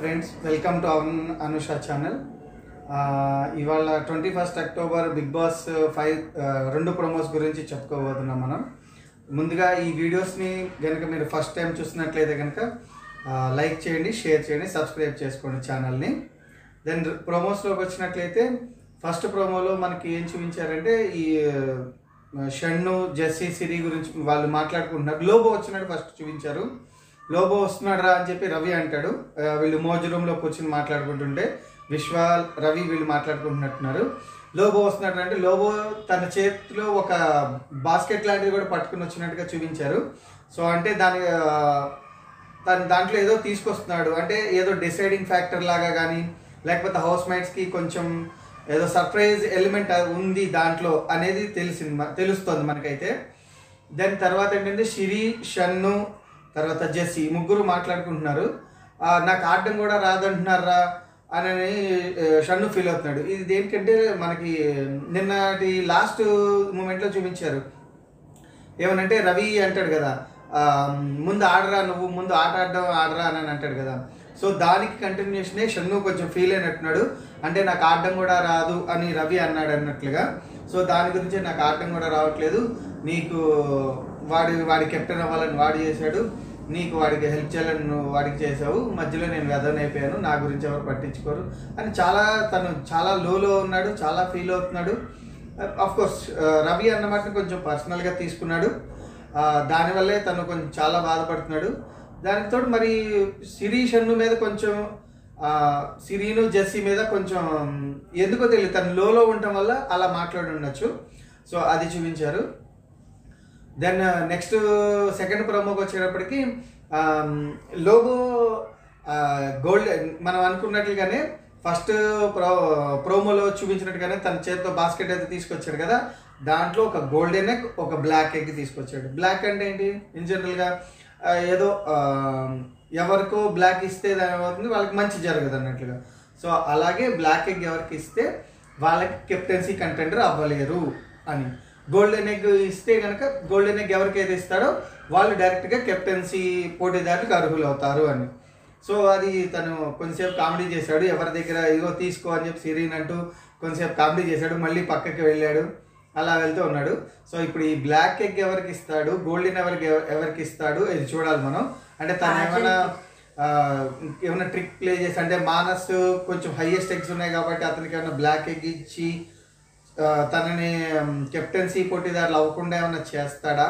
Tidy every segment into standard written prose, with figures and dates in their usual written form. Friends, welcome to Anusha channel. ఇవాళ 21st October big boss 5 రెండు promos గురించి చెప్పుకోబోతున్నాం మనం. ముందుగా ఈ వీడియోస్ని కనుక మీరు ఫస్ట్ టైం చూసినట్లయితే కనుక లైక్ చేయండి, షేర్ చేయండి, సబ్స్క్రైబ్ చేసుకోండి ఛానల్ని. దెన్ ప్రమోస్లోకి వచ్చినట్లయితే ఫస్ట్ ప్రమోలో మనకి ఏం చూపించారంటే ఈ షన్ను, జెస్సీ, సిరి గురించి వాళ్ళు మాట్లాడుకుంటున్నారు. లోబో వచ్చినట్టు ఫస్ట్ చూపించారు. లోబో వస్తున్నాడు రా అని చెప్పి రవి అంటాడు. వీళ్ళు మోజు రూమ్లో కూర్చొని మాట్లాడుకుంటుంటే విశ్వ, రవి వీళ్ళు మాట్లాడుకుంటున్నట్టున్నారు. లోబో వస్తున్నాడు అంటే లోబో తన చేతిలో ఒక బాస్కెట్ లాంటిది కూడా పట్టుకుని వచ్చినట్టుగా చూపించారు. సో అంటే దాంట్లో ఏదో తీసుకొస్తున్నాడు, అంటే ఏదో డిసైడింగ్ ఫ్యాక్టర్ లాగా కానీ లేకపోతే హౌస్ మేట్స్కి కొంచెం ఏదో సర్ప్రైజ్ ఎలిమెంట్ ఉంది దాంట్లో అనేది తెలుస్తుంది మనకైతే. దాని తర్వాత ఏంటంటే సిరి, షన్ను, తర్వాత జెస్సీ ముగ్గురు మాట్లాడుకుంటున్నారు. నాకు ఆడడం కూడా రాదంటున్నారా అని షన్ను ఫీల్ అవుతున్నాడు. ఇది ఏంటంటే మనకి నిన్నటి లాస్ట్ మూమెంట్లో చూపించారు. ఏమనంటే రవి అంటాడు కదా, ముందు ఆడరా, నువ్వు ముందు ఆడరా అని అంటాడు కదా. సో దానికి కంటిన్యూషనే షన్ను కొంచెం ఫీల్ అయినట్టున్నాడు, అంటే నాకు ఆడడం కూడా రాదు అని రవి అన్నాడు అన్నట్లుగా. సో దాని గురించి నాకు ఆడడం కూడా రావట్లేదు, నీకు వాడి కెప్టెన్ అవ్వాలని వాడు చేశాడు, నీకు వాడికి హెల్ప్ చేయాలని నువ్వు వాడికి చేసావు, మధ్యలో నేను వెదనైపోయాను, నా గురించి ఎవరు పట్టించుకోరు అని తను చాలా లోలో ఉన్నాడు, చాలా ఫీల్ అవుతున్నాడు. అఫ్కోర్స్ రవి అన్నమాట కొంచెం పర్సనల్గా తీసుకున్నాడు, దానివల్లే తను కొంచెం చాలా బాధపడుతున్నాడు. దానితో మరి సిరి, షన్ను మీద కొంచెం, సిరీను, జెస్సీ మీద కొంచెం ఎందుకో తెలియదు తను లోలో ఉండటం వల్ల అలా మాట్లాడి ఉండొచ్చు. సో అది చూపించారు. దెన్ నెక్స్ట్ సెకండ్ ప్రోమోకి వచ్చేటప్పటికి లోగో గోల్డ్ మనం అనుకున్నట్లుగానే ఫస్ట్ ప్రోమోలో చూపించినట్టుగానే తన చేతితో బాస్కెట్ అయితే తీసుకొచ్చాడు కదా, దాంట్లో ఒక గోల్డెన్ ఎగ్, ఒక బ్లాక్ ఎగ్ తీసుకొచ్చాడు. బ్లాక్ అంటే ఏంటి, ఇన్ జనరల్గా ఏదో ఎవరికో బ్లాక్ ఇస్తే దాని అవుతుంది, వాళ్ళకి మంచి జరగదు అన్నట్లుగా. సో అలాగే బ్లాక్ ఎగ్ ఎవరికి ఇస్తే వాళ్ళకి కెప్టెన్సీ కంటెండర్ అవ్వలేరు అని, గోల్డెన్ ఎగ్ ఇస్తే కనుక గోల్డెన్ ఎగ్ ఎవరికైతే ఇస్తాడో వాళ్ళు డైరెక్ట్గా కెప్టెన్సీ పోటీదారులకు అర్హులు అవుతారు అని. సో అది తను కొంచెంసేపు కామెడీ చేశాడు, ఎవరి దగ్గర ఇగో తీసుకో అని చెప్పి సిరీన్ అంటూ కొంచెంసేపు కామెడీ చేశాడు, మళ్ళీ పక్కకి వెళ్ళాడు, అలా వెళ్తూ ఉన్నాడు. సో ఇప్పుడు ఈ బ్లాక్ ఎగ్ ఎవరికి ఇస్తాడు, గోల్డెన్ ఎవరికి ఇస్తాడు ఇది చూడాలి మనం. అంటే తను ఏమైనా ట్రిక్ ప్లే చేసి, అంటే మానస్ కొంచెం హైయెస్ట్ ఎగ్స్ ఉన్నాయి కాబట్టి అతనికి ఏమైనా బ్లాక్ ఎగ్ ఇచ్చి తనని కెప్టెన్సీ పోటీదారులు అవ్వకుండా ఏమైనా చేస్తాడా,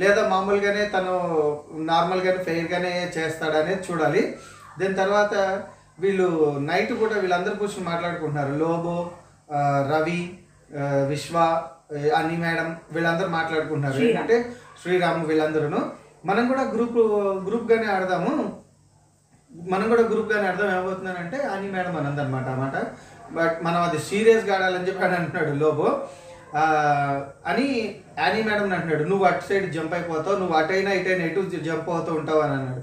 లేదా మామూలుగానే తను నార్మల్గానే ఫెయిర్గానే చేస్తాడా అనేది చూడాలి. దాని తర్వాత వీళ్ళు నైట్ కూడా వీళ్ళందరూ కూర్చొని మాట్లాడుకుంటున్నారు. లోబో, రవి, విశ్వ, అన్ని మేడం వీళ్ళందరూ మాట్లాడుకుంటున్నారు. ఏంటంటే శ్రీరాము వీళ్ళందరూ మనం కూడా గ్రూప్గానే ఆడదాము, ఏమవుతుందంటే అని మేడం అనంది అనమాట. బట్ మనం అది సీరియస్గా ఆడాలని చెప్పి అని అంటున్నాడు లోబో అని యానీ మేడం అంటున్నాడు, నువ్వు అటు సైడ్ జంప్ అయిపోతావు, నువ్వు అటైనా ఇటైనా ఎటు జంప్ అవుతూ ఉంటావు అని అన్నాడు.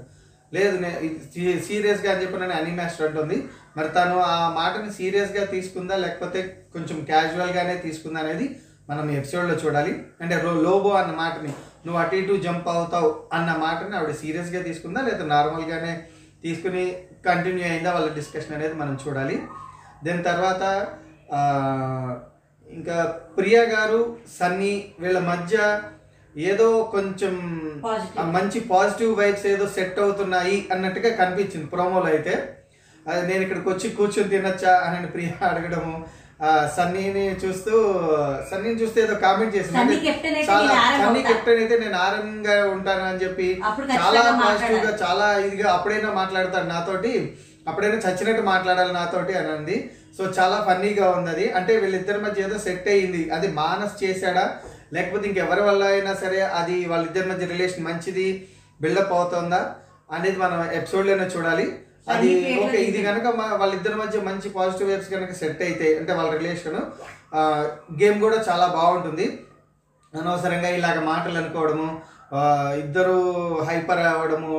లేదు నేను సీరియస్గా అని చెప్పి నన్ను యానీ మాస్టర్ అంటుంది. మరి తను ఆ మాటని సీరియస్గా తీసుకుందా లేకపోతే కొంచెం క్యాజువల్గానే తీసుకుందా అనేది మనం ఎపిసోడ్లో చూడాలి. అంటే లోబో అన్న మాటని, నువ్వు అటు ఇటు జంప్ అవుతావు అన్న మాటని ఆవిడ సీరియస్గా తీసుకుందా లేదా నార్మల్గానే తీసుకుని కంటిన్యూ అయిందా వాళ్ళ డిస్కషన్ అనేది మనం చూడాలి. దాని తర్వాత ఇంకా ప్రియా గారు, సన్నీ వీళ్ళ మధ్య ఏదో కొంచెం మంచి పాజిటివ్ వైబ్స్ ఏదో సెట్ అవుతున్నాయి అన్నట్టుగా కనిపించింది ప్రోమోలో అయితే. అది నేను ఇక్కడికి వచ్చి కూర్చొని తినొచ్చా అని ప్రియా అడగడము, సన్నీని చూస్తే ఏదో కామెంట్ చేసింది, చాలా సన్నీ కెప్టెన్ అయితే నేను ఆరంగా ఉంటాను అని చెప్పి చాలా పాజిటివ్ గా, చాలా ఇదిగా అప్పుడైనా మాట్లాడతాడు నాతోటి, అప్పుడైనా చచ్చినట్టు మాట్లాడాలి నాతోటి అని అంది. సో చాలా ఫన్నీగా ఉంది అది. అంటే వీళ్ళిద్దరి మధ్య ఏదో సెట్ అయ్యింది, అది మానస్ చేశాడా లేకపోతే ఇంకెవరి వల్ల అయినా సరే అది వాళ్ళిద్దరి మధ్య రిలేషన్ మంచిది బిల్డప్ అవుతుందా అనేది మనం ఎపిసోడ్లోనే చూడాలి. అది ఓకే, ఇది కనుక వాళ్ళిద్దరి మధ్య మంచి పాజిటివ్ వైబ్స్ కనుక సెట్ అయితే అంటే వాళ్ళ రిలేషన్ గేమ్ కూడా చాలా బాగుంటుంది. అనవసరంగా ఇలాగ మాటలు అనుకోవడము, ఇద్దరు హైపర్ అవ్వడము,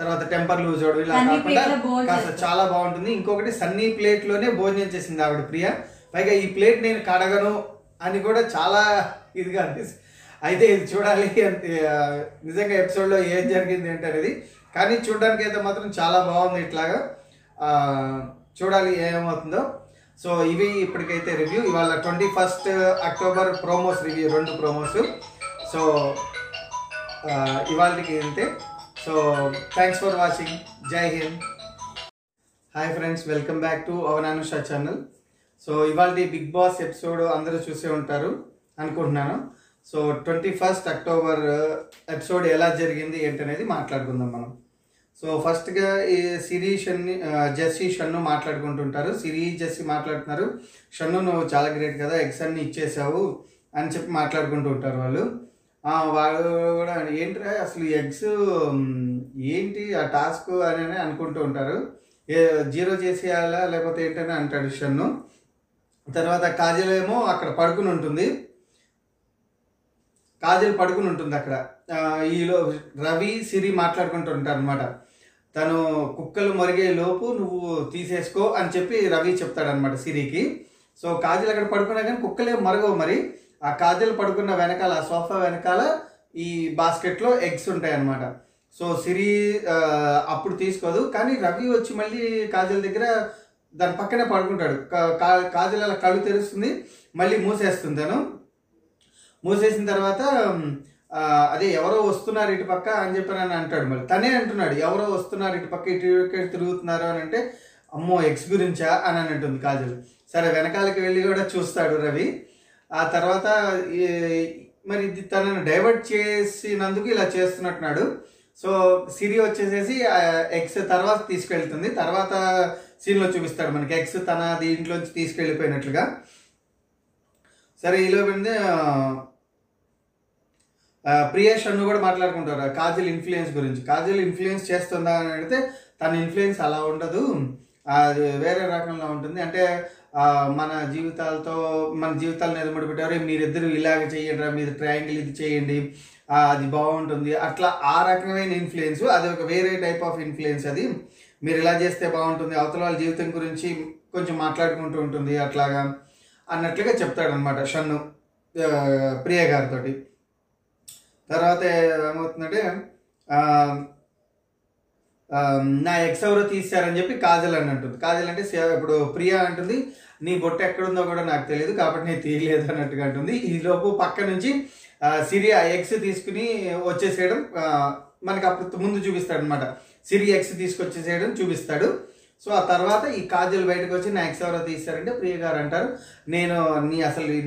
తర్వాత టెంపర్ లూజ్ అవడం ఇలా కాకుండా కాస్త చాలా బాగుంటుంది. ఇంకొకటి సన్నీ ప్లేట్లోనే భోజనం చేసింది ఆవిడ ప్రియ, పైగా ఈ ప్లేట్ నేను కడగను అని కూడా చాలా ఇదిగా అనిపిస్తుంది. అయితే ఇది చూడాలి నిజంగా ఎపిసోడ్లో ఏం జరిగింది ఏంటనేది, కానీ చూడడానికి అయితే మాత్రం చాలా బాగుంది. ఇట్లాగా చూడాలి ఏమవుతుందో. సో ఇవి ఇప్పటికైతే రివ్యూ, ఇవాళ 21 October promos review, 2 promos. So ఇవాళకి అంతే. సో థ్యాంక్స్ ఫర్ వాచింగ్, జై Hind. Hi friends, welcome back to Avananusha channel. So ఇవాళ బిగ్ బాస్ ఎపిసోడ్ అందరూ చూసే ఉంటారు అనుకుంటున్నాను. సో 21 అక్టోబర్ ఎపిసోడ్ ఎలా జరిగింది ఏంటనేది మాట్లాడుకుందాం మనం. సో ఫస్ట్గా ఈ సిరి షన్ని జెస్సీ షన్ను మాట్లాడుకుంటుంటారు. సిరి జెస్సీ మాట్లాడుతున్నారు, షన్ను నువ్వు చాలా గ్రేట్ కదా, ఎగ్స్ అన్ని ఇచ్చేసావు అని చెప్పి మాట్లాడుకుంటూ ఉంటారు వాళ్ళు. వాళ్ళు కూడా ఏంట్రా అసలు ఎగ్స్ ఏంటి ఆ టాస్క్ అని అనుకుంటూ ఉంటారు. ఏ జీరో చేసేయాలా లేకపోతే ఏంటని అంటాడు షన్ను. తర్వాత కాజల్ ఏమో అక్కడ పడుకుని ఉంటుంది, కాజల్ పడుకుని ఉంటుంది అక్కడ. ఈలో రవి సిరి మాట్లాడుకుంటుంటారు అనమాట, తను కుక్కలు మొరిగే లోపు నువ్వు తీసేసుకో అని చెప్పి రవి చెప్తాడనమాట సిరికి. సో కాజల్ అక్కడ పడుకున్నా కానీ కుక్కలే మరగవు. మరి ఆ కాజల్ పడుకున్న వెనకాల ఆ సోఫా వెనకాల ఈ బాస్కెట్లో ఎగ్స్ ఉంటాయి అన్నమాట. సో సిరి అప్పుడు తీసుకోదు, కానీ రవి వచ్చి మళ్ళీ కాజల్ దగ్గర దాని పక్కనే పడుకుంటాడు. కాజల్ అలా కళ్ళు తెరుస్తుంది, మళ్ళీ మూసేస్తుంది. తను మూసేసిన తర్వాత అదే ఎవరో వస్తున్నారు ఇటు పక్క అని చెప్పి అని అంటాడు. మళ్ళీ తనే అంటున్నాడు ఎవరో వస్తున్నారు ఇటు పక్క ఇటు తిరుగుతున్నారు అని అంటే, అమ్మో ఎగ్స్ గురించా అని అంటుంది కాజల్. సరే వెనకాలకి వెళ్ళి కూడా చూస్తాడు రవి. ఆ తర్వాత మరి ఇది తనను డైవర్ట్ చేసినందుకు ఇలా చేస్తున్నట్టున్నాడు. సో సిరి వచ్చేసేసి ఎగ్స్ తర్వాత తీసుకెళ్తుంది, తర్వాత సీన్లో చూపిస్తాడు మనకి ఎగ్స్ తన దీంట్లోంచి తీసుకెళ్ళిపోయినట్లుగా. సరే ఈలో పెడితే ప్రియేష్ అన్ను కూడా మాట్లాడుకుంటారు కాజల్ ఇన్ఫ్లుయెన్స్ గురించి. కాజల్ ఇన్ఫ్లుయెన్స్ చేస్తుందా అని అడిగితే, తన ఇన్ఫ్లుయెన్స్ అలా ఉండదు, అది వేరే రకంలో ఉంటుంది. అంటే మన జీవితాలను ఎదుమడి పెట్టారు, మీరిద్దరు ఇలాగ చేయండి రా, మీరు ట్రయాంగిల్ ఇది చేయండి అది బాగుంటుంది అట్లా, ఆ రకమైన ఇన్ఫ్లుయెన్స్. అది ఒక వేరే టైప్ ఆఫ్ ఇన్ఫ్లుయెన్స్. అది మీరు ఇలా చేస్తే బాగుంటుంది, అవతల వాళ్ళ జీవితం గురించి కొంచెం మాట్లాడుకుంటూ ఉంటుంది అట్లాగా అన్నట్లుగా చెప్తాడనమాట షన్ను ప్రియ గారితో. తర్వాత ఏమవుతుందంటే నా ఎక్స్ ఎవరో తీశారని చెప్పి కాజల్ అని అంటుంది. కాజల్ అంటే ఇప్పుడు ప్రియా అంటుంది, నీ బొట్ట ఎక్కడుందో కూడా నాకు తెలియదు కాబట్టి నేను తీయలేదు అన్నట్టుగా అంటుంది. ఈలోపు పక్క నుంచి సిరి ఆ ఎక్స్ తీసుకుని వచ్చేసేయడం మనకి అప్పుడు ముందు చూపిస్తాడనమాట. సిరి ఎక్స్ తీసుకొచ్చేసేయడం చూపిస్తాడు. సో ఆ తర్వాత ఈ కాజల్ బయటకు వచ్చి నా ఎక్స్ ఎవరో తీశారంటే ప్రియ గారు అంటారు, నేను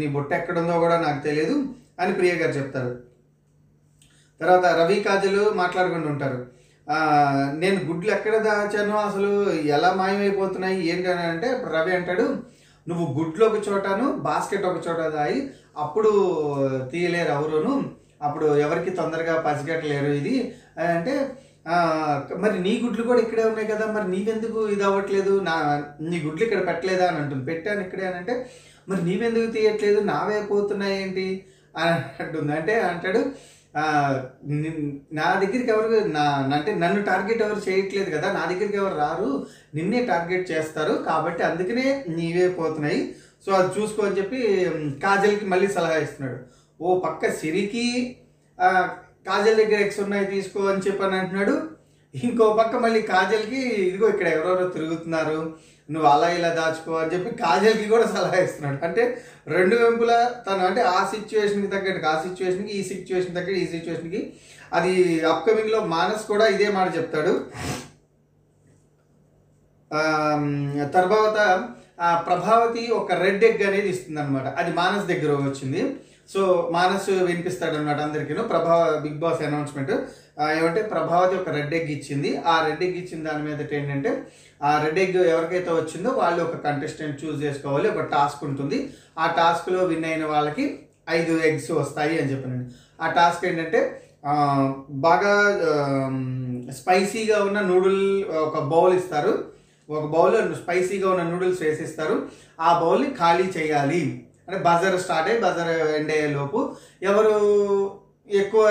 నీ బొట్ట ఎక్కడుందో కూడా నాకు తెలియదు అని ప్రియ గారు చెప్తారు. తర్వాత రవి కాజలు మాట్లాడుకుంటూ ఉంటారు, నేను గుడ్లు ఎక్కడ దాచాను అసలు ఎలా మాయమైపోతున్నాయి ఏంటి అని అంటే, రవి అంటాడు నువ్వు గుడ్లు ఒక చోటను బాస్కెట్ ఒక చోట దాయి, అప్పుడు తీయలేరు ఎవరును, అప్పుడు ఎవరికి తొందరగా పసిగట్టలేరు ఇది అంటే, మరి నీ గుడ్లు కూడా ఇక్కడే ఉన్నాయి కదా, మరి నీవెందుకు ఇది అవ్వట్లేదు, నీ గుడ్లు ఇక్కడ పెట్టలేదా అని అంటుంది. పెట్టాను ఇక్కడే అని అంటే, మరి నీవెందుకు తీయట్లేదు, నావే పోతున్నాయి ఏంటి అని అంటుంది. అంటాడు నా దగ్గరికి ఎవరు అంటే నన్ను టార్గెట్ ఎవరు చేయట్లేదు కదా, నా దగ్గరికి ఎవరు రారు, నిన్నే టార్గెట్ చేస్తారు కాబట్టి అందుకనే నీవే పోతున్నాయి, సో అది చూసుకో అని చెప్పి కాజల్కి మళ్ళీ సలహా ఇస్తున్నాడు. ఓ పక్క సిరికి కాజల్ దగ్గర ఎక్స్ ఉన్నాయి తీసుకో అని చెప్పి అని అంటున్నాడు, ఇంకో పక్క మళ్ళీ కాజల్కి ఇదిగో ఇక్కడ ఎవరెవరో తిరుగుతున్నారు నువ్వు అలా ఇలా దాచుకో అని చెప్పి కాజల్కి కూడా సలహా ఇస్తున్నాడు. అంటే రెండు వెంపులా తను, అంటే ఆ సిచ్యువేషన్కి తగ్గట్టు ఆ సిచ్యువేషన్కి, ఈ సిచ్యువేషన్ తగ్గట్టు ఈ సిచ్యువేషన్కి. అది అప్కమింగ్లో మానస్ కూడా ఇదే మాట చెప్తాడు. తర్వాత ప్రభావతి ఒక రెడ్ ఎగ్ అనేది ఇస్తుంది అనమాట, అది మానస్ దగ్గర వచ్చింది. సో మానస్ వినిపిస్తాడు అనమాట అందరికీను బిగ్ బాస్ అనౌన్స్మెంట్ ఏమంటే, ప్రభావతి ఒక రెడ్ ఎగ్ ఇచ్చింది, ఆ రెడ్ ఎగ్ ఇచ్చిన దాని మీద ఏంటంటే, ఆ రెడ్ ఎగ్ ఎవరికైతే వచ్చిందో వాళ్ళు ఒక కంటెస్టెంట్ చూస్ చేసుకోవాలి, ఒక టాస్క్ ఉంటుంది, ఆ టాస్క్లో విన్ అయిన వాళ్ళకి 5 ఎగ్స్ వస్తాయి అని చెప్పానండి. ఆ టాస్క్ ఏంటంటే బాగా స్పైసీగా ఉన్న నూడిల్ ఒక బౌల్ ఇస్తారు, ఒక బౌల్లో స్పైసీగా ఉన్న నూడిల్స్ వేసిస్తారు, ఆ బౌల్ని ఖాళీ చేయాలి అంటే బజార్ స్టార్ట్ అయ్యి బజార్ ఎండ్ అయ్యేలోపు ఎవరు ఎక్కువ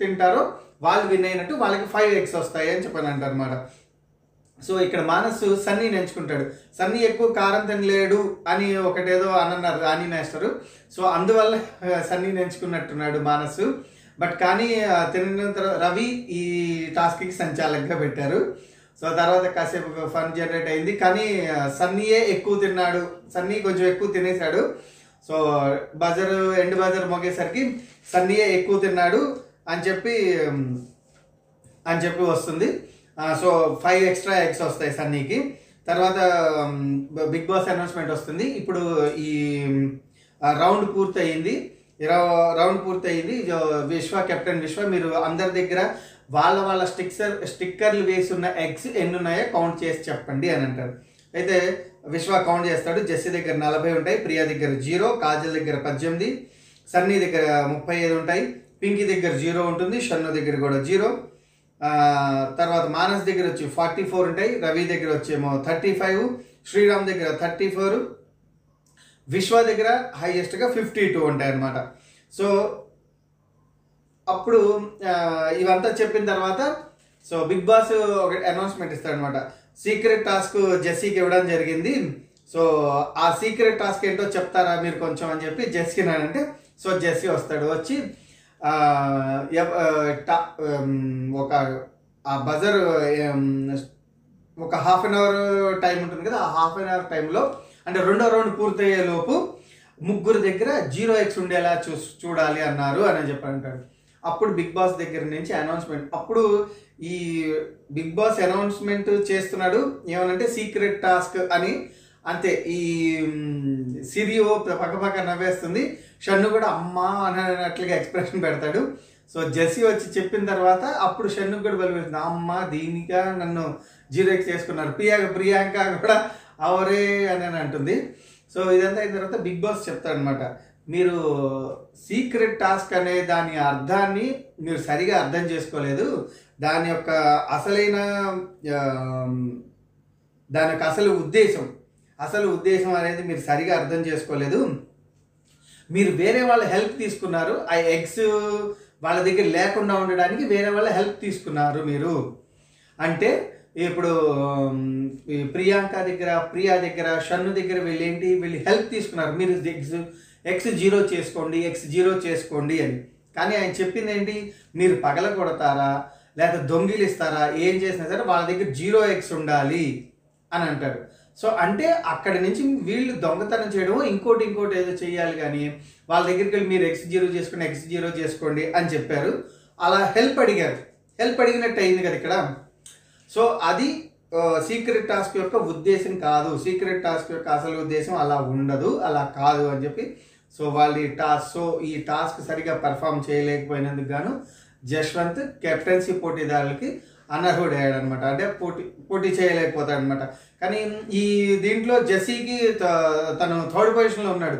తింటారో వాళ్ళు విన్ అయినట్టు, వాళ్ళకి 5 ఎగ్స్ వస్తాయి అని చెప్పని అంటారనమాట. సో ఇక్కడ మానసు సన్నీని ఎంచుకుంటాడు, సన్నీ ఎక్కువ కారం తినలేడు అని ఒకటేదో అన్నారు రాణి మేస్టరు, సో అందువల్ల సన్నీని ఎంచుకున్నట్టున్నాడు మానసు. బట్ కానీ తిన రవి ఈ టాస్క్కి సంచాలకుగా పెట్టారు. సో తర్వాత కాసేపు ఫన్ జనరేట్ అయింది. కానీ సన్నీయే ఎక్కువ తిన్నాడు, సన్నీ కొంచెం ఎక్కువ తినేశాడు. సో బజర్ ఎండ్ బజర్ మోగేసరికి సన్నీయే ఎక్కువ తిన్నాడు అని చెప్పి వస్తుంది. సో 5 ఎక్స్ట్రా ఎగ్స్ వస్తాయి సన్నీకి. తర్వాత బిగ్ బాస్ అనౌన్స్మెంట్ వస్తుంది. ఇప్పుడు ఈ రౌండ్ పూర్తయింది, రౌండ్ పూర్తయింది. కెప్టెన్ విశ్వ మీరు అందరి దగ్గర వాళ్ళ స్టిక్కర్లు వేసి ఉన్న ఎగ్స్ ఎన్ని ఉన్నాయో కౌంట్ చేసి చెప్పండి అని అంటారు. అయితే విశ్వ కౌంట్ చేస్తాడు. జెస్సీ దగ్గర 40 ఉంటాయి, ప్రియా దగ్గర 0, కాజల్ దగ్గర 18, సన్నీ దగ్గర 35 ఉంటాయి, పింకీ దగ్గర 0 ఉంటుంది, షన్ను దగ్గర కూడా 0. తర్వాత మానస్ దగ్గర వచ్చి 44 ఉంటాయి, రవి దగ్గర వచ్చేమో 35, శ్రీరామ్ దగ్గర 34, విశ్వ దగ్గర హైయెస్ట్గా 52 ఉంటాయి అన్నమాట. సో అప్పుడు ఇవంతా చెప్పిన తర్వాత సో బిగ్ బాస్ ఒక అనౌన్స్మెంట్ ఇస్తాడనమాట. సీక్రెట్ టాస్క్ జెస్సీకి ఇవ్వడం జరిగింది, సో ఆ సీక్రెట్ టాస్క్ ఏంటో చెప్తారా మీరు కొంచెం అని చెప్పి జెస్సీ అంటే సో జెస్సీ వస్తాడు. వచ్చి ఆ బజర్ ఒక హాఫ్ అన్ అవర్ టైం ఉంటుంది కదా, ఆ హాఫ్ అన్ అవర్ టైంలో అంటే రెండో రౌండ్ పూర్తయ్యేలోపు ముగ్గురు దగ్గర 0 ఎక్స్ ఉండేలా చూడాలి అన్నారు అని చెప్పారంటాడు. అప్పుడు బిగ్ బాస్ దగ్గర నుంచి అనౌన్స్మెంట్, అప్పుడు ఈ బిగ్ బాస్ అనౌన్స్మెంట్ చేస్తున్నాడు ఏమనంటే సీక్రెట్ టాస్క్ అని. అంతే ఈ సిరియో పక్కపక్క నవ్వేస్తుంది, షన్ను కూడా అమ్మా అన్నట్లుగా ఎక్స్ప్రెషన్ పెడతాడు. సో జెస్సీ వచ్చి చెప్పిన తర్వాత అప్పుడు షన్ను కూడా బలిపెడుతుంది, అమ్మ దీనిగా నన్ను 0 ఎక్స్ చేసుకున్నారు. ప్రియాంక కూడా అవరే అని అంటుంది. సో ఇదంతా అయిన తర్వాత బిగ్ బాస్ చెప్తాడనమాట, మీరు సీక్రెట్ టాస్క్ అనే దాని అర్థాన్ని మీరు సరిగా అర్థం చేసుకోలేదు, దాని యొక్క అసలు ఉద్దేశం అనేది మీరు సరిగా అర్థం చేసుకోలేదు, మీరు వేరే వాళ్ళ హెల్ప్ తీసుకున్నారు, ఆ ఎగ్స్ వాళ్ళ దగ్గర లేకుండా ఉండడానికి వేరే వాళ్ళ హెల్ప్ తీసుకున్నారు మీరు. అంటే ఇప్పుడు ప్రియా దగ్గర షన్ను దగ్గర వీళ్ళు హెల్ప్ తీసుకున్నారు, మీరు ఎక్స్ జీరో చేసుకోండి అని. కానీ ఆయన చెప్పింది ఏంటి, మీరు పగల కొడతారా లేదా దొంగిలిస్తారా ఏం చేసినా సరే వాళ్ళ దగ్గర 0 ఎక్స్ ఉండాలి అని అంటాడు. సో అంటే అక్కడి నుంచి వీళ్ళు దొంగతనం చేయడం ఇంకోటి ఏదో చేయాలి, కానీ వాళ్ళ దగ్గరికి వెళ్ళి మీరు ఎక్స్ జీరో చేసుకోండి అని చెప్పారు. అలా హెల్ప్ అడిగినట్టు అయింది కదా ఇక్కడ. సో అది సీక్రెట్ టాస్క్ యొక్క ఉద్దేశం కాదు, సీక్రెట్ టాస్క్ యొక్క అసలు ఉద్దేశం అలా ఉండదు, అలా కాదు అని చెప్పి సో వాళ్ళు ఈ టాస్క్ సరిగా పర్ఫామ్ చేయలేకపోయినందుకు గాను జశ్వంత్ కెప్టెన్సీ పోటీదారులకి అనర్హుడయ్యాడు అనమాట. అంటే పోటీ చేయలేకపోతాడు అనమాట. కానీ ఈ దీంట్లో జెస్సీకి తను థర్డ్ పొజిషన్లో ఉన్నాడు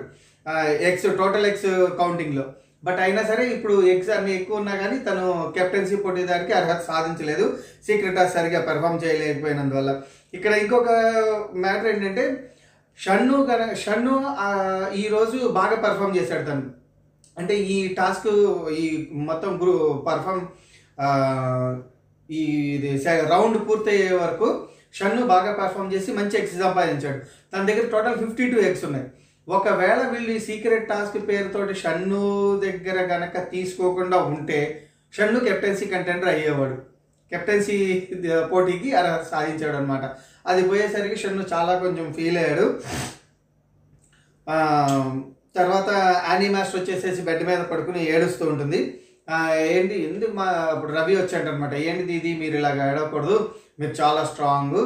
టోటల్ ఎక్స్ కౌంటింగ్లో. బట్ అయినా సరే ఇప్పుడు ఎగ్స్ అన్నీ ఎక్కువ ఉన్నా కానీ తను కెప్టెన్సీ పోటీదారికి అర్హత సాధించలేదు, సీక్రెట్ టాస్క్ సరిగా పెర్ఫామ్ చేయలేకపోయినందువల్ల. ఇక్కడ ఇంకొక మ్యాటర్ ఏంటంటే షన్ను ఈరోజు బాగా పెర్ఫామ్ చేశాడు తను. అంటే ఈ టాస్క్ ఈ మొత్తం రౌండ్ పూర్తయ్యే వరకు షన్ను బాగా పెర్ఫామ్ చేసి మంచి ఎగ్స్ సంపాదించాడు. తన దగ్గర టోటల్ 52 ఎగ్స్ ఉన్నాయి. ఒకవేళ వీళ్ళు ఈ సీక్రెట్ టాస్క్ పేరుతోటి షన్ను దగ్గర గనక తీసుకోకుండా ఉంటే షన్ను కెప్టెన్సీ కంటెండర్ అయ్యేవాడు, కెప్టెన్సీ పోటీకి అర్హత సాధించాడు అనమాట. అది పోయేసరికి షన్ను చాలా కొంచెం ఫీల్ అయ్యాడు. తర్వాత యానీ మాస్టర్ వచ్చేసేసి బెడ్ మీద పడుకుని ఏడుస్తూ ఉంటుంది. ఏంటి ఎందుకు మా ఇప్పుడు రవి వచ్చాడు అనమాట, ఏంటి దీది మీరు ఇలాగ ఏడవకూడదు, మీరు చాలా స్ట్రాంగ్,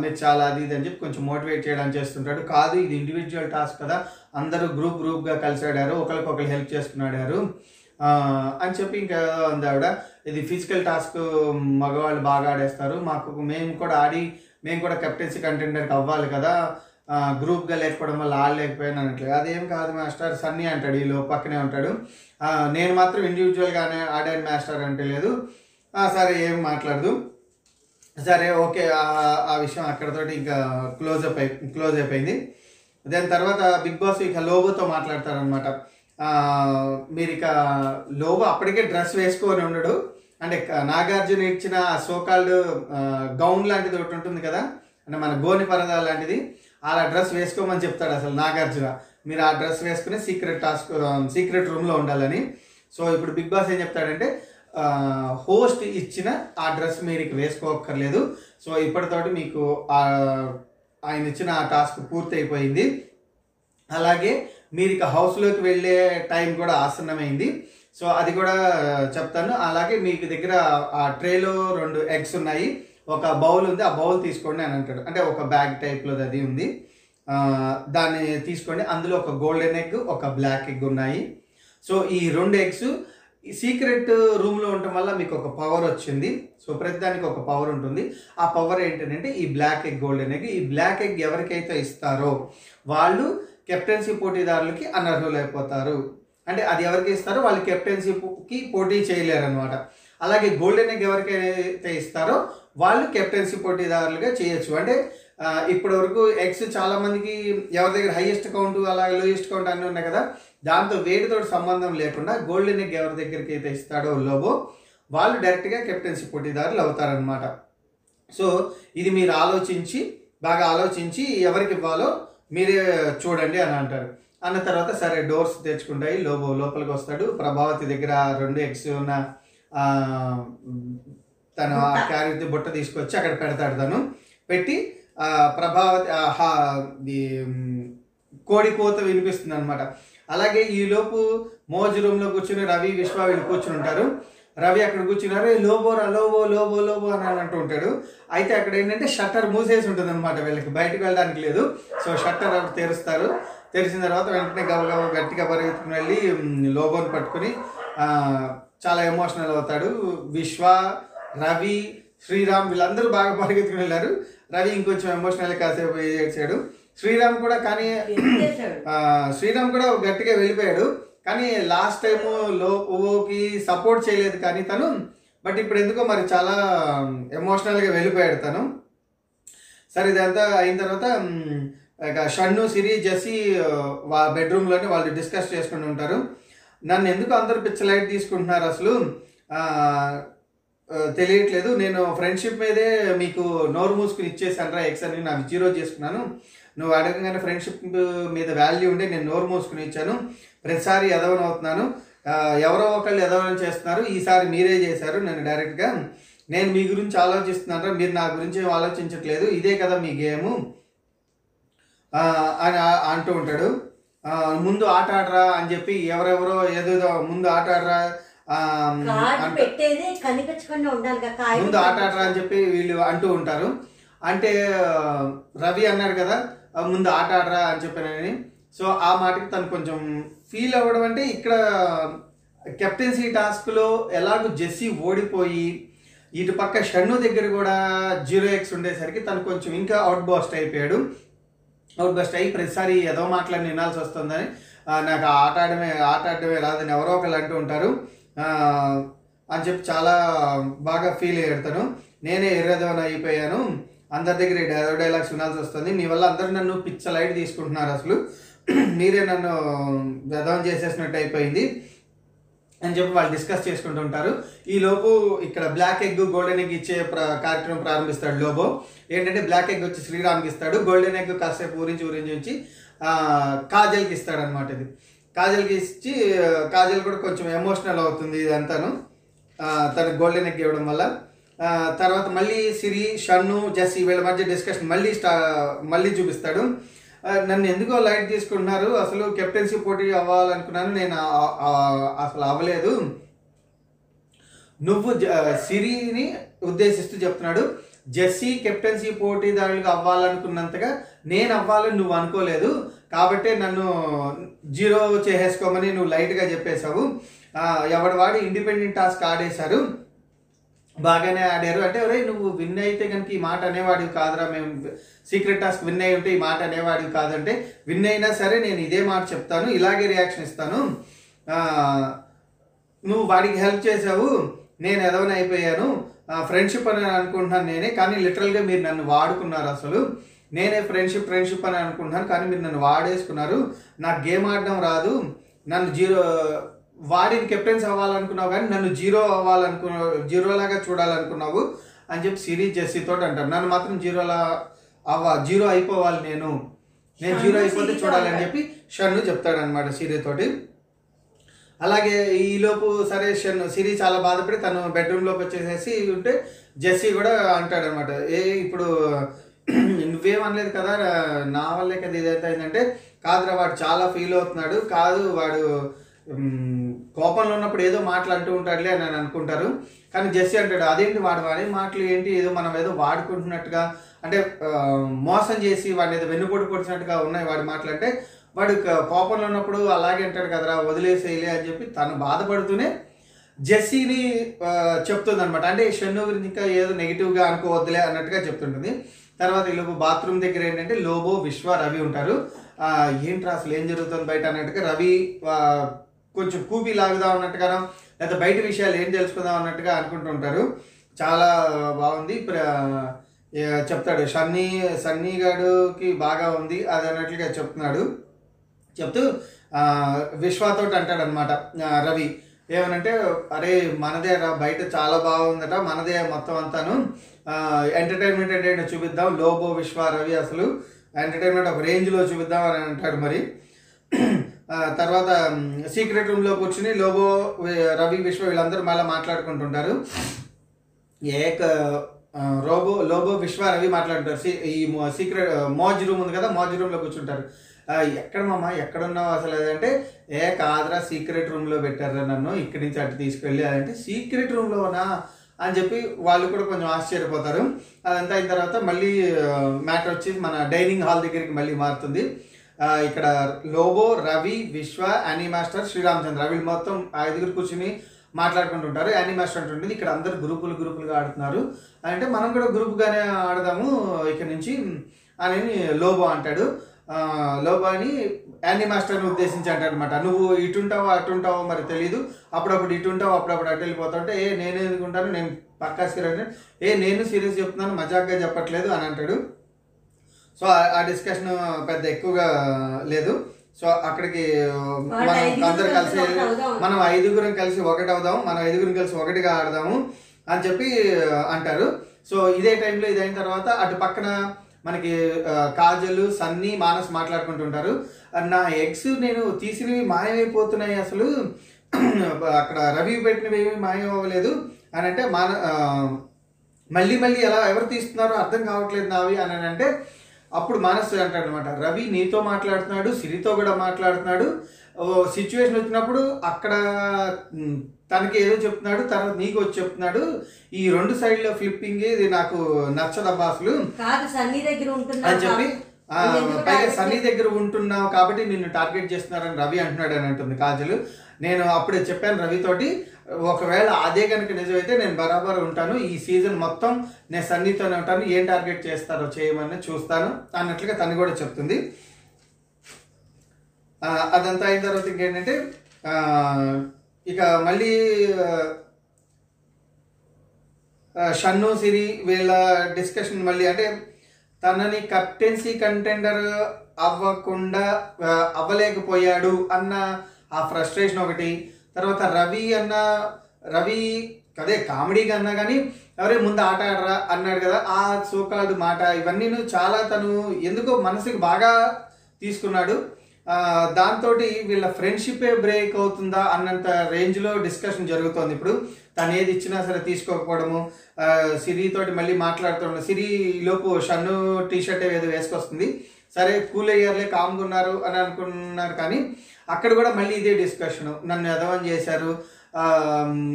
మీరు చాలా అది ఇది అని చెప్పి కొంచెం మోటివేట్ చేయడానికి చేస్తుంటాడు. కాదు ఇది ఇండివిజువల్ టాస్క్ కదా, అందరూ గ్రూప్గా కలిసి ఆడారు, ఒకరికొకరు హెల్ప్ చేసుకున్నాడారు అని చెప్పి ఇంకా ఉంది ఆవిడ. ఇది ఫిజికల్ టాస్క్ మగవాళ్ళు బాగా ఆడేస్తారు, మేము కూడా కెప్టెన్సీ కంటెండర్కి అవ్వాలి కదా, గ్రూప్గా లేకపోవడం వల్ల ఆడలేకపోయాను అనట్లేదు. అదేం కాదు మాస్టర్ సన్నీ అంటాడు, వీళ్ళు పక్కనే ఉంటాడు. నేను మాత్రం ఇండివిజువల్గానే ఆడాను మాస్టర్ అంటే, లేదు సరే ఏం మాట్లాడదు, సరే ఓకే ఆ విషయం అక్కడతోటి ఇంకా క్లోజ్ అయిపోయింది. దాని తర్వాత బిగ్ బాస్ ఇక లోబోతో మాట్లాడతారనమాట. మీరు ఇక లోబో అప్పటికే డ్రెస్ వేసుకొని ఉండడు, అంటే నాగార్జున ఇచ్చిన సోకాల్డ్ గౌన్ లాంటిది ఒకటి ఉంటుంది కదా, అంటే మన గోని పరదా లాంటిది, అలా డ్రెస్ వేసుకోమని చెప్తాడు అసలు నాగార్జున, మీరు ఆ డ్రెస్ వేసుకుని సీక్రెట్ రూమ్లో ఉండాలని. సో ఇప్పుడు బిగ్ బాస్ ఏం చెప్తాడంటే హోస్ట్ ఇచ్చిన ఆ డ్రెస్ మీరు ఇక్కడ వేసుకోక్కర్లేదు. సో ఇప్పటితోటి మీకు ఆయన ఇచ్చిన ఆ టాస్క్ పూర్తి అయిపోయింది. అలాగే మీరు ఇక హౌస్లోకి వెళ్ళే టైం కూడా ఆసన్నమైంది, సో అది కూడా చెప్తాను. అలాగే మీకు దగ్గర ఆ ట్రేలో 2 ఎగ్స్ ఉన్నాయి, ఒక బౌల్ ఉంది, ఆ బౌల్ తీసుకోండి అని అంటాడు. అంటే ఒక బ్యాగ్ టైప్లో అది ఉంది, దాన్ని తీసుకోండి. అందులో ఒక గోల్డెన్ ఎగ్, ఒక బ్లాక్ ఎగ్ ఉన్నాయి. సో ఈ 2 ఎగ్స్ ఈ సీక్రెట్ రూమ్లో ఉండటం వల్ల మీకు ఒక పవర్ వచ్చింది. సో ప్రతిదానికి ఒక పవర్ ఉంటుంది. ఆ పవర్ ఏంటంటే ఈ బ్లాక్ ఎగ్, గోల్డెన్ ఎగ్. ఈ బ్లాక్ ఎగ్ ఎవరికైతే ఇస్తారో వాళ్ళు కెప్టెన్సీ పోటీదారులకి అనర్హులైపోతారు. అంటే అది ఎవరికి ఇస్తారో వాళ్ళు కెప్టెన్సీకి పోటీ చేయలేరు అనమాట. అలాగే గోల్డెన్ ఎగ్ ఎవరికైతే ఇస్తారో వాళ్ళు కెప్టెన్సీ పోటీదారులుగా చేయొచ్చు. అంటే ఇప్పటి వరకు ఎగ్స్ చాలామందికి ఎవరి దగ్గర హైయెస్ట్ కౌంట్ అలాగే లోయెస్ట్ కౌంట్ అన్నీ ఉన్నాయి కదా, దాంతో వేటితో సంబంధం లేకుండా గోల్డెన్ ఎగ్ ఎవరి దగ్గరికి అయితే ఇస్తాడో లోబో వాళ్ళు డైరెక్ట్గా కెప్టెన్సీ పోటీదారులు అవుతారనమాట. సో ఇది మీరు ఆలోచించి, బాగా ఆలోచించి ఎవరికి ఇవ్వాలో మీరే చూడండి అని అంటారు. అన్న తర్వాత సరే డోర్స్ తెచ్చుకుంటాయి, లోబో లోపలికి వస్తాడు. ప్రభావతి దగ్గర 2 ఎగ్స్ ఉన్న తను ఆ క్యారెట్ బుట్ట తీసుకొచ్చి అక్కడ పెడతాడు. తను పెట్టి ప్రభావతి కోడి కోత వినిపిస్తుంది అనమాట. అలాగే ఈలోపు మోజ్ రూమ్లో కూర్చుని రవి, విశ్వ వీళ్ళు కూర్చుని ఉంటారు. రవి అక్కడ కూర్చున్నారు, లోబోరా లోబో లోబో లోబో అని అంటూ ఉంటాడు. అయితే అక్కడ ఏంటంటే షట్టర్ మూసేసి ఉంటుంది అనమాట, వీళ్ళకి బయటకు వెళ్ళడానికి లేదు. సో షట్టర్ అక్కడ తెరుస్తారు. తెరిచిన తర్వాత వెంటనే గబగబ గట్టిగా పరిగెత్తుకుని వెళ్ళి లోబోని పట్టుకుని చాలా ఎమోషనల్ అవుతాడు. విశ్వ, రవి, శ్రీరామ్ వీళ్ళందరూ బాగా పరిగెత్తుకుని వెళ్ళారు. రవి ఇంకొంచెం ఎమోషనల్ కాసేపు చేశాడు. శ్రీరామ్ కూడా, కానీ శ్రీరామ్ కూడా గట్టిగా వెళ్ళిపోయాడు. కానీ లాస్ట్ టైము లోకి సపోర్ట్ చేయలేదు కానీ తను, బట్ ఇప్పుడు ఎందుకో మరి చాలా ఎమోషనల్గా వెళ్ళిపోయాడు తను. సరే ఇదంతా అయిన తర్వాత షన్ను, సిరి, జెసి వాళ్ళ బెడ్రూమ్లోనే వాళ్ళు డిస్కస్ చేసుకుంటూ ఉంటారు. నన్ను ఎందుకు అందరు పిచ్చలైట్ తీసుకుంటున్నారు అసలు తెలియట్లేదు, నేను ఫ్రెండ్షిప్ మీదే మీకు నోరు మూసుకుని ఇచ్చేసాను రా ఎక్స్ అని నాకు 0 చేసుకున్నాను. నువ్వు అడగంగానే ఫ్రెండ్షిప్ మీద వాల్యూ ఉండే నేను నోరు మూసుకుని ఇచ్చాను. ప్రతిసారి ఎదవన అవుతున్నాను, ఎవరో ఒకళ్ళు ఎదవనం చేస్తున్నారు, ఈసారి మీరే చేశారు నన్ను డైరెక్ట్గా. నేను మీ గురించి ఆలోచిస్తున్నాను, మీరు నా గురించి ఏం ఆలోచించట్లేదు, ఇదే కదా మీ గేము అని అంటూ ఉంటాడు. ముందు ఆట ఆడరా అని చెప్పి ఎవరెవరో ఏదో ముందు ఆట ఆడరా, ముందు ఆట ఆడరా అని చెప్పి వీళ్ళు అంటూ ఉంటారు. అంటే రవి అన్నాడు కదా ముందు ఆట ఆడరా అని చెప్పానని. సో ఆ మాటకి తను కొంచెం ఫీల్ అవ్వడం, అంటే ఇక్కడ కెప్టెన్సీ టాస్క్లో ఎలాగో జెస్సీ ఓడిపోయి ఇటు పక్క షన్ను దగ్గర కూడా 0 ఎక్స్ ఉండేసరికి తను కొంచెం ఇంకా అవుట్ బస్ట్ అయ్యి ప్రతిసారి ఏదో మాటలని వినాల్సి వస్తుందని, నాకు ఆట ఆడమే రాదని ఎవరో ఒకళ్ళు అంటూ ఉంటారు అని చెప్పి చాలా బాగా ఫీల్ అయ్యాడతాను. నేనే ఎర్రదోని అయిపోయాను, అందరి దగ్గర డైలాగ్స్ వినాల్సి వస్తుంది, మీ వల్ల అందరూ నన్ను పిచ్చ లైట్ తీసుకుంటున్నారు, అసలు మీరే నన్ను వ్యధం చేసేసినట్టు అయిపోయింది అని చెప్పి వాళ్ళు డిస్కస్ చేసుకుంటూ ఉంటారు. ఈలోపు ఇక్కడ బ్లాక్ ఎగ్, గోల్డెన్ ఎగ్ ఇచ్చే కార్యక్రమం ప్రారంభిస్తాడు లోబో. ఏంటంటే బ్లాక్ ఎగ్ వచ్చి శ్రీరామ్కి ఇస్తాడు, గోల్డెన్ ఎగ్ కాసేపు ఊరించి కాజల్కి ఇస్తాడు అనమాట. ఇది కాజల్కి ఇచ్చి కాజల్ కూడా కొంచెం ఎమోషనల్ అవుతుంది ఇదంతాను తన గోల్డెన్ ఎగ్ ఇవ్వడం వల్ల. తర్వాత మళ్ళీ సిరి, షన్ను, జెస్సీ వీళ్ళ మధ్య డిస్కషన్ మళ్ళీ చూపిస్తాడు. నన్ను ఎందుకో లైట్ తీసుకుంటున్నారు, అసలు కెప్టెన్సీ పోటీ అవ్వాలనుకున్నాను, నేను అసలు అవ్వలేదు, నువ్వు సిరిని ఉద్దేశిస్తూ చెప్తున్నాడు, జెస్సీ కెప్టెన్సీ పోటీదారులుగా అవ్వాలనుకున్నంతగా నేను అవ్వాలని నువ్వు అనుకోలేదు, కాబట్టి నన్ను 0 చేసేసుకోమని నువ్వు లైట్గా చెప్పేశావు. ఎవడవాడు ఇండిపెండెంట్ టాస్క్ ఆడేశారు, బాగానే ఆడారు, అంటే ఒరే నువ్వు విన్ అయితే కనుక ఈ మాట అనేవాడివి కాదురా, మేము సీక్రెట్ టాస్క్ విన్ అయి ఉంటే ఈ మాట అనేవాడివి కాదంటే విన్ అయినా సరే నేను ఇదే మాట చెప్తాను, ఇలాగే రియాక్షన్ ఇస్తాను, నువ్వు వాడికి హెల్ప్ చేసావు, నేను ఎదవని అయిపోయాను, ఫ్రెండ్షిప్ అని అనుకుంటున్నాను నేనే, కానీ లిటరల్గా మీరు నన్ను వాడుకున్నారు, అసలు నేనే ఫ్రెండ్షిప్ అని అనుకుంటున్నాను కానీ మీరు నన్ను వాడేసుకున్నారు, నాకు గేమ్ ఆడడం రాదు, నన్ను 0 వాడిని కెప్టెన్స్ అవ్వాలనుకున్నావు కానీ నన్ను 0 లాగా చూడాలనుకున్నావు అని చెప్పి సిరి, జెస్సీతో అంటారు. నన్ను మాత్రం 0 అయిపోవాలి, నేను 0 అయిపోతే చూడాలని చెప్పి షన్ను చెప్తాడు అనమాట సిరితోటి. అలాగే ఈలోపు సరే సిరి చాలా బాధపడి తను బెడ్రూమ్లోకి వచ్చేసేసి ఉంటే జెస్సీ కూడా అంటాడనమాట, ఏ ఇప్పుడు నువ్వేమనలేదు కదా, నా వల్లే కదా ఏదైతే అయిందంటే, కాదురా వాడు చాలా ఫీల్ అవుతున్నాడు, కాదు వాడు కోపంలో ఉన్నప్పుడు ఏదో మాటలు అంటూ ఉంటాడులే అని అనుకుంటారు. కానీ జెస్సీ అంటాడు, అదేంటి వాడు వాడే మాటలు ఏంటి, ఏదో మనం ఏదో వాడుకుంటున్నట్టుగా అంటే మోసం చేసి వాడిని ఏదో వెన్నుపోటు పొడిచినట్టుగా ఉన్నాయి వాడి మాటలు అంటే, వాడు కోపంలో ఉన్నప్పుడు అలాగే అంటాడు కదరా వదిలేసేయలే అని చెప్పి తను బాధపడుతూనే జెస్సీని చెప్తుంది అనమాట. అంటే షన్ను గురించి ఇంకా ఏదో నెగిటివ్గా అనుకోవద్దులే అన్నట్టుగా చెప్తుంటుంది. తర్వాత ఈలోపు బాత్రూమ్ దగ్గర ఏంటంటే లోబో, విశ్వ, రవి ఉంటారు. ఏంట్రా అసలు ఏం జరుగుతుంది బయట అన్నట్టుగా రవి కొంచెం కూపి లాగుదాం అన్నట్టుగానో లేదా బయట విషయాలు ఏం తెలుసుకుందాం అన్నట్టుగా అనుకుంటుంటారు. చాలా బాగుంది చెప్తాడు సన్నీ గారికి బాగా ఉంది అది అన్నట్లుగా చెప్తూ విశ్వతో అంటాడనమాట రవి. ఏమనంటే, అరే మనదే రా బయట చాలా బాగుందట, మనదే మొత్తం అంతాను, ఎంటర్టైన్మెంట్ అంటే చూపిద్దాం, లోబో, విశ్వ, రవి అసలు ఎంటర్టైన్మెంట్ ఒక రేంజ్లో చూపిద్దాం అని అంటాడు. మరి తర్వాత సీక్రెట్ రూమ్లో కూర్చుని లోబో, రవి, విశ్వ వీళ్ళందరూ మళ్ళీ మాట్లాడుకుంటుంటారు. లోబో, విశ్వ, రవి మాట్లాడుతారు. ఈ సీక్రెట్ మోజ్ రూమ్ ఉంది కదా, మోజ్ రూమ్లో కూర్చుంటారు. ఎక్కడ మామ ఎక్కడున్నావు అసలు అదంటే, ఏ కాదరా సీక్రెట్ రూమ్లో పెట్టారా నన్ను, ఇక్కడి నుంచి అటు తీసుకెళ్ళి అదంటే, సీక్రెట్ రూమ్లోనా అని చెప్పి వాళ్ళు కూడా కొంచెం ఆశ్చర్యపోతారు. అదంతా అయిన తర్వాత మళ్ళీ మ్యాటర్ వచ్చి మన డైనింగ్ హాల్ దగ్గరికి మళ్ళీ మారుతుంది. ఇక్కడ లోబో, రవి, విశ్వ, యానీ మాస్టర్, శ్రీరామచంద్ర వీళ్ళు మొత్తం ఐదుగురు కూర్చుని మాట్లాడుకుంటుంటారు. యానీ మాస్టర్ అంటుంటుంది, ఇక్కడ అందరు గ్రూపులుగా ఆడుతున్నారు అంటే మనం కూడా గ్రూప్గానే ఆడదాము ఇక్కడ నుంచి అని లోబో అంటాడు. లోబాని యానీ మాస్టర్ని ఉద్దేశించి అంటాడనమాట, నువ్వు ఇటుంటావో అటుంటావో మరి తెలీదు, అప్పుడప్పుడు ఇటుంటావు అప్పుడప్పుడు అటు వెళ్ళిపోతావంటే, ఏ నేను ఎందుకుంటాను, నేను పక్కా సీరియస్, ఏ నేను సీరియస్ చెప్తున్నాను మజాక్గా చెప్పట్లేదు అని అంటాడు. సో ఆ డిస్కషన్ పెద్ద ఎక్కువగా లేదు. సో అక్కడికి మనం ఐదుగురం కలిసి ఒకటి అవుదాము, మనం ఐదుగురం కలిసి ఒకటిగా ఆడదాము అని చెప్పి అంటారు. సో ఇదే టైంలో ఇదైన తర్వాత అటు పక్కన మనకి కాజలు, సన్నీ, మానస్ మాట్లాడుకుంటుంటారు. నా ఎగ్స్ నేను తీసినవి మాయమైపోతున్నాయి అసలు, అక్కడ రవి పెట్టినవి ఏమి మాయం అవ్వలేదు అని అంటే, మళ్ళీ మళ్ళీ ఎలా ఎవరు తీస్తున్నారో అర్థం కావట్లేదు నావి అని అంటే, అప్పుడు మానస్ అంటాడు అనమాట, రవి నీతో మాట్లాడుతున్నాడు, సిరితో కూడా మాట్లాడుతున్నాడు, సిచ్యువేషన్ వచ్చినప్పుడు అక్కడ తనకి ఏదో చెప్తున్నాడు, తర్వాత నీకు వచ్చి చెప్తున్నాడు, ఈ రెండు సైడ్లో ఫ్లిప్పింగ్ ఇది నాకు నచ్చదబ్బా అసలు అని చెప్పి, పైగా సన్నీ దగ్గర ఉంటున్నావు కాబట్టి నిన్ను టార్గెట్ చేస్తున్నారని రవి అంటున్నాడు అని అంటుంది కాజలు. నేను అప్పుడే చెప్పాను రవితోటి, ఒకవేళ అదే కనుక నిజమైతే నేను బరాబర్ ఉంటాను, ఈ సీజన్ మొత్తం నేను సన్నీతోనే ఉంటాను, ఏం టార్గెట్ చేస్తారో చేయమని చూస్తాను అన్నట్లుగా తను కూడా చెప్తుంది. అదంతా అయిన తర్వాత ఇంకేంటంటే ఇక మళ్ళీ షన్ను, సిరి వీళ్ళ డిస్కషన్ మళ్ళీ అంటే తనని కెప్టెన్సీ కంటెండర్ అవ్వలేకపోయాడు అన్న ఆ ఫ్రస్ట్రేషన్ ఒకటి. తర్వాత రవి అదే కామెడీగా అన్నా కానీ ఎవరే ముందు ఆట ఆడరా అన్నాడు కదా, ఆ సోకాల్డ్ మాట ఇవన్నీ చాలా తను ఎందుకో మనసుకి బాగా తీసుకున్నాడు. దాంతో వీళ్ళ ఫ్రెండ్షిపే బ్రేక్ అవుతుందా అన్నంత రేంజ్లో డిస్కషన్ జరుగుతోంది. ఇప్పుడు తను ఏది ఇచ్చినా సరే తీసుకోకపోవడము, సిరితోటి మళ్ళీ మాట్లాడుతుండ, సిరి లోపు షన్ను టీషర్ట్ ఏదో వేసుకొస్తుంది, సరే కూల్ అయ్యారులే కామ్గా ఉన్నారు అని అనుకున్నారు. కానీ అక్కడ కూడా మళ్ళీ ఇదే డిస్కషన్, నన్ను ఎదవని చేశారు,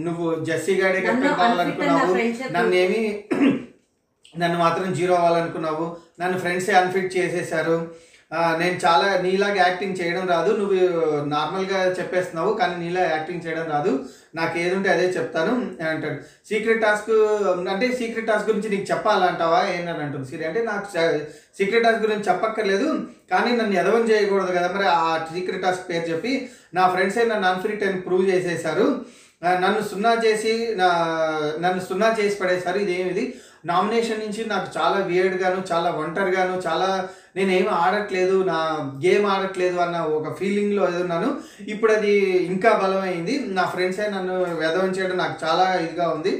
నువ్వు జెస్సీ గాడే కెప్టెన్ కావాలనుకున్నావు, నన్ను మాత్రం జీరో అవ్వాలనుకున్నావు, నన్ను ఫ్రెండ్సే అన్ఫిట్ చేసేసారు, నేను చాలా నీలాగా యాక్టింగ్ చేయడం రాదు, నువ్వు నార్మల్గా చెప్పేస్తున్నావు కానీ నీలా యాక్టింగ్ చేయడం రాదు, నాకు ఏదుంటే అదే చెప్తాను అని అంటాడు. సీక్రెట్ టాస్క్ గురించి నీకు చెప్పాలంటావా ఏంటని అంటుంది సిరి. అంటే నాకు సీక్రెట్ టాస్క్ గురించి చెప్పక్కర్లేదు కానీ నన్ను ఎదవం చేయకూడదు కదా, మరి ఆ సీక్రెట్ టాస్క్ పేరు చెప్పి నా ఫ్రెండ్సే నన్ను అన్ఫిట్ అని ప్రూవ్ చేసేసారు, నన్ను సున్నా చేసి పడేసారు, ఇదేమిది నామినేషన్ నుంచి నాకు చాలా వియర్డ్గాను చాలా ఒంటరిగాను చాలా నేనేమి ఆడట్లేదు, నా గేమ్ ఆడట్లేదు అన్న ఒక ఫీలింగ్లో ఎదున్నాను, ఇప్పుడు అది ఇంకా బలమైంది, నా ఫ్రెండ్సే నన్ను వెదవించడం నాకు చాలా ఇదిగా ఉంది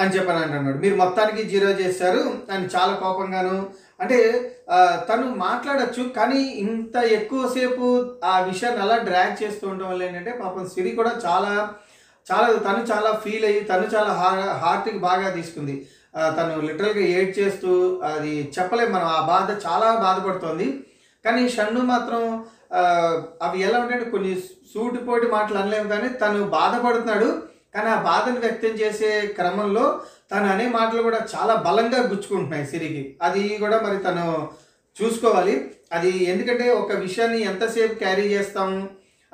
అని చెప్పని అంటున్నాడు. మీరు మొత్తానికి జీరో చేశారు అని చాలా కోపంగాను, అంటే తను మాట్లాడచ్చు కానీ ఇంత ఎక్కువసేపు ఆ విషయాన్ని అలా డ్రాగ్ చేస్తూ ఉండడం వల్ల ఏంటంటే పాపం సిరి కూడా చాలా చాలా తను చాలా ఫీల్ అయ్యి తను చాలా హార్ట్కి బాగా తీసుకుంది. తను లిటరల్గా ఏడ్ చేస్తూ అది చెప్పలేము మనం, ఆ బాధ చాలా బాధపడుతోంది. కానీ షన్ను మాత్రం అవి ఎలా ఉంటాయంటే కొన్ని సూటిపోటి మాటలు అనలేము, కానీ తను బాధపడుతున్నాడు కానీ ఆ బాధను వ్యక్తం చేసే క్రమంలో తను అనే మాటలు కూడా చాలా బలంగా గుచ్చుకుంటున్నాయి సిరికి. అది కూడా మరి తను చూసుకోవాలి. అది ఎందుకంటే ఒక విషయాన్ని ఎంతసేపు క్యారీ చేస్తాం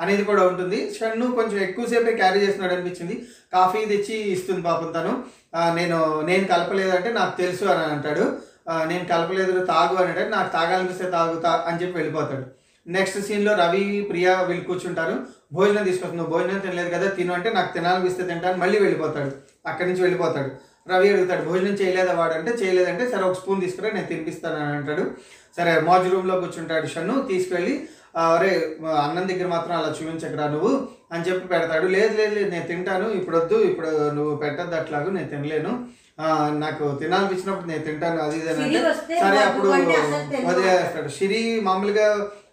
అనేది కూడా ఉంటుంది. షన్ను కొంచెం ఎక్కువసేపే క్యారీ చేస్తున్నాడు అనిపించింది. కాఫీ తెచ్చి ఇస్తుంది పాపం తను. నేను కలపలేదు అంటే నాకు తెలుసు అని అంటాడు. నేను కలపలేదు తాగు అని అంటే నాకు తాగాలనిపిస్తే తాగుతా అని చెప్పి వెళ్ళిపోతాడు. నెక్స్ట్ సీన్లో రవి ప్రియా వీళ్ళు కూర్చుంటారు. భోజనం తీసుకొస్తాను, భోజనం తినలేదు కదా తిను అంటే నాకు తినాలనిపిస్తే తింటాను, మళ్ళీ వెళ్ళిపోతాడు. అక్కడి నుంచి వెళ్ళిపోతాడు. రవి అడుగుతాడు భోజనం చేయలేదా వాడు అంటే, చేయలేదంటే సరే ఒక స్పూన్ తీసుకురా నేను తినిపిస్తాను అని అంటాడు. సరే మోజ్ రూమ్లో కూర్చుంటాడు షన్ను, తీసుకెళ్ళి అరే అన్నం దగ్గర మాత్రం అలా చూపించకరా నువ్వు అని చెప్పి పెడతాడు. లేదు లేదు లేదు నేను తింటాను, ఇప్పుడు వద్దు, ఇప్పుడు నువ్వు పెట్టద్దు అట్లాగూ, నేను తినలేను, నాకు తినాలనిపించినప్పుడు నేను తింటాను అది ఇదేనంటే సరే అప్పుడు వదిలేస్తాడు. సిరి మామూలుగా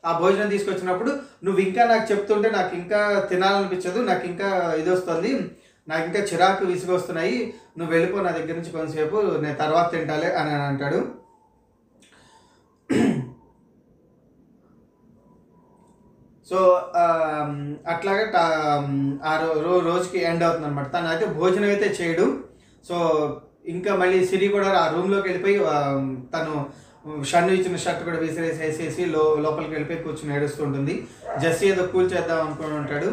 ఆ భోజనం తీసుకొచ్చినప్పుడు నువ్వు ఇంకా నాకు చెప్తుంటే నాకు ఇంకా తినాలనిపించదు, నాకు ఇంకా ఇది వస్తుంది, నాకు ఇంకా చిరాకు విసిగొస్తున్నాయి, నువ్వు వెళ్ళిపో నా దగ్గర నుంచి కొంతసేపు, నేను తర్వాత తింటాలే అని అంటాడు. సో అట్లాగే ఆ రోజుకి ఎండ్ అవుతుంది అనమాట. తను అయితే భోజనం అయితే చేయడు. సో ఇంకా మళ్ళీ సిరి కూడా ఆ రూమ్లోకి వెళ్ళిపోయి తను షన్ను ఇచ్చిన షర్ట్ కూడా విసిరేసేసేసి లోపలికి వెళ్ళిపోయి కూర్చుని ఏడుస్తుంటుంది. జెస్సీ ఏదో కూల్ చేద్దాం అనుకుని ఉంటాడు,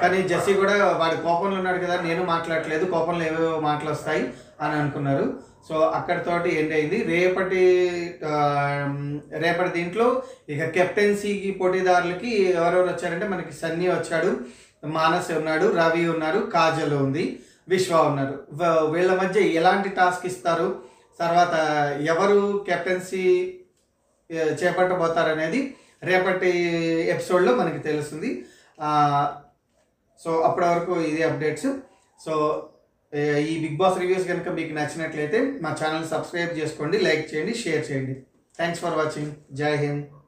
కానీ జెస్సీ కూడా వాడి కోపంలో ఉన్నాడు కదా, నేను మాట్లాడలేదు, కోపంలో ఏవో మాటలు వస్తాయి అని అనుకున్నారు. సో అక్కడితోటి ఎండ్ అయింది. రేపటి దీంట్లో ఇక కెప్టెన్సీకి పోటీదారులకి ఎవరెవరు వచ్చారంటే మనకి సన్నీ వచ్చాడు, మానస్ ఉన్నాడు, రవి ఉన్నారు, కాజల్ ఉంది, విశ్వ ఉన్నారు. వీళ్ళ మధ్య ఎలాంటి టాస్క్ ఇస్తారు, తర్వాత ఎవరు కెప్టెన్సీ చేపట్టబోతారనేది రేపటి ఎపిసోడ్లో మనకి తెలుస్తుంది. సో అప్పటి వరకు ఇది అప్డేట్స్. సో ఈ బిగ్ బాస్ రివ్యూస్ కనుక మీకు నచ్చినట్లయితే మా ఛానల్ సబ్స్క్రైబ్ చేసుకోండి, లైక్ చేయండి, షేర్ చేయండి. Thanks for watching. జై హింద్.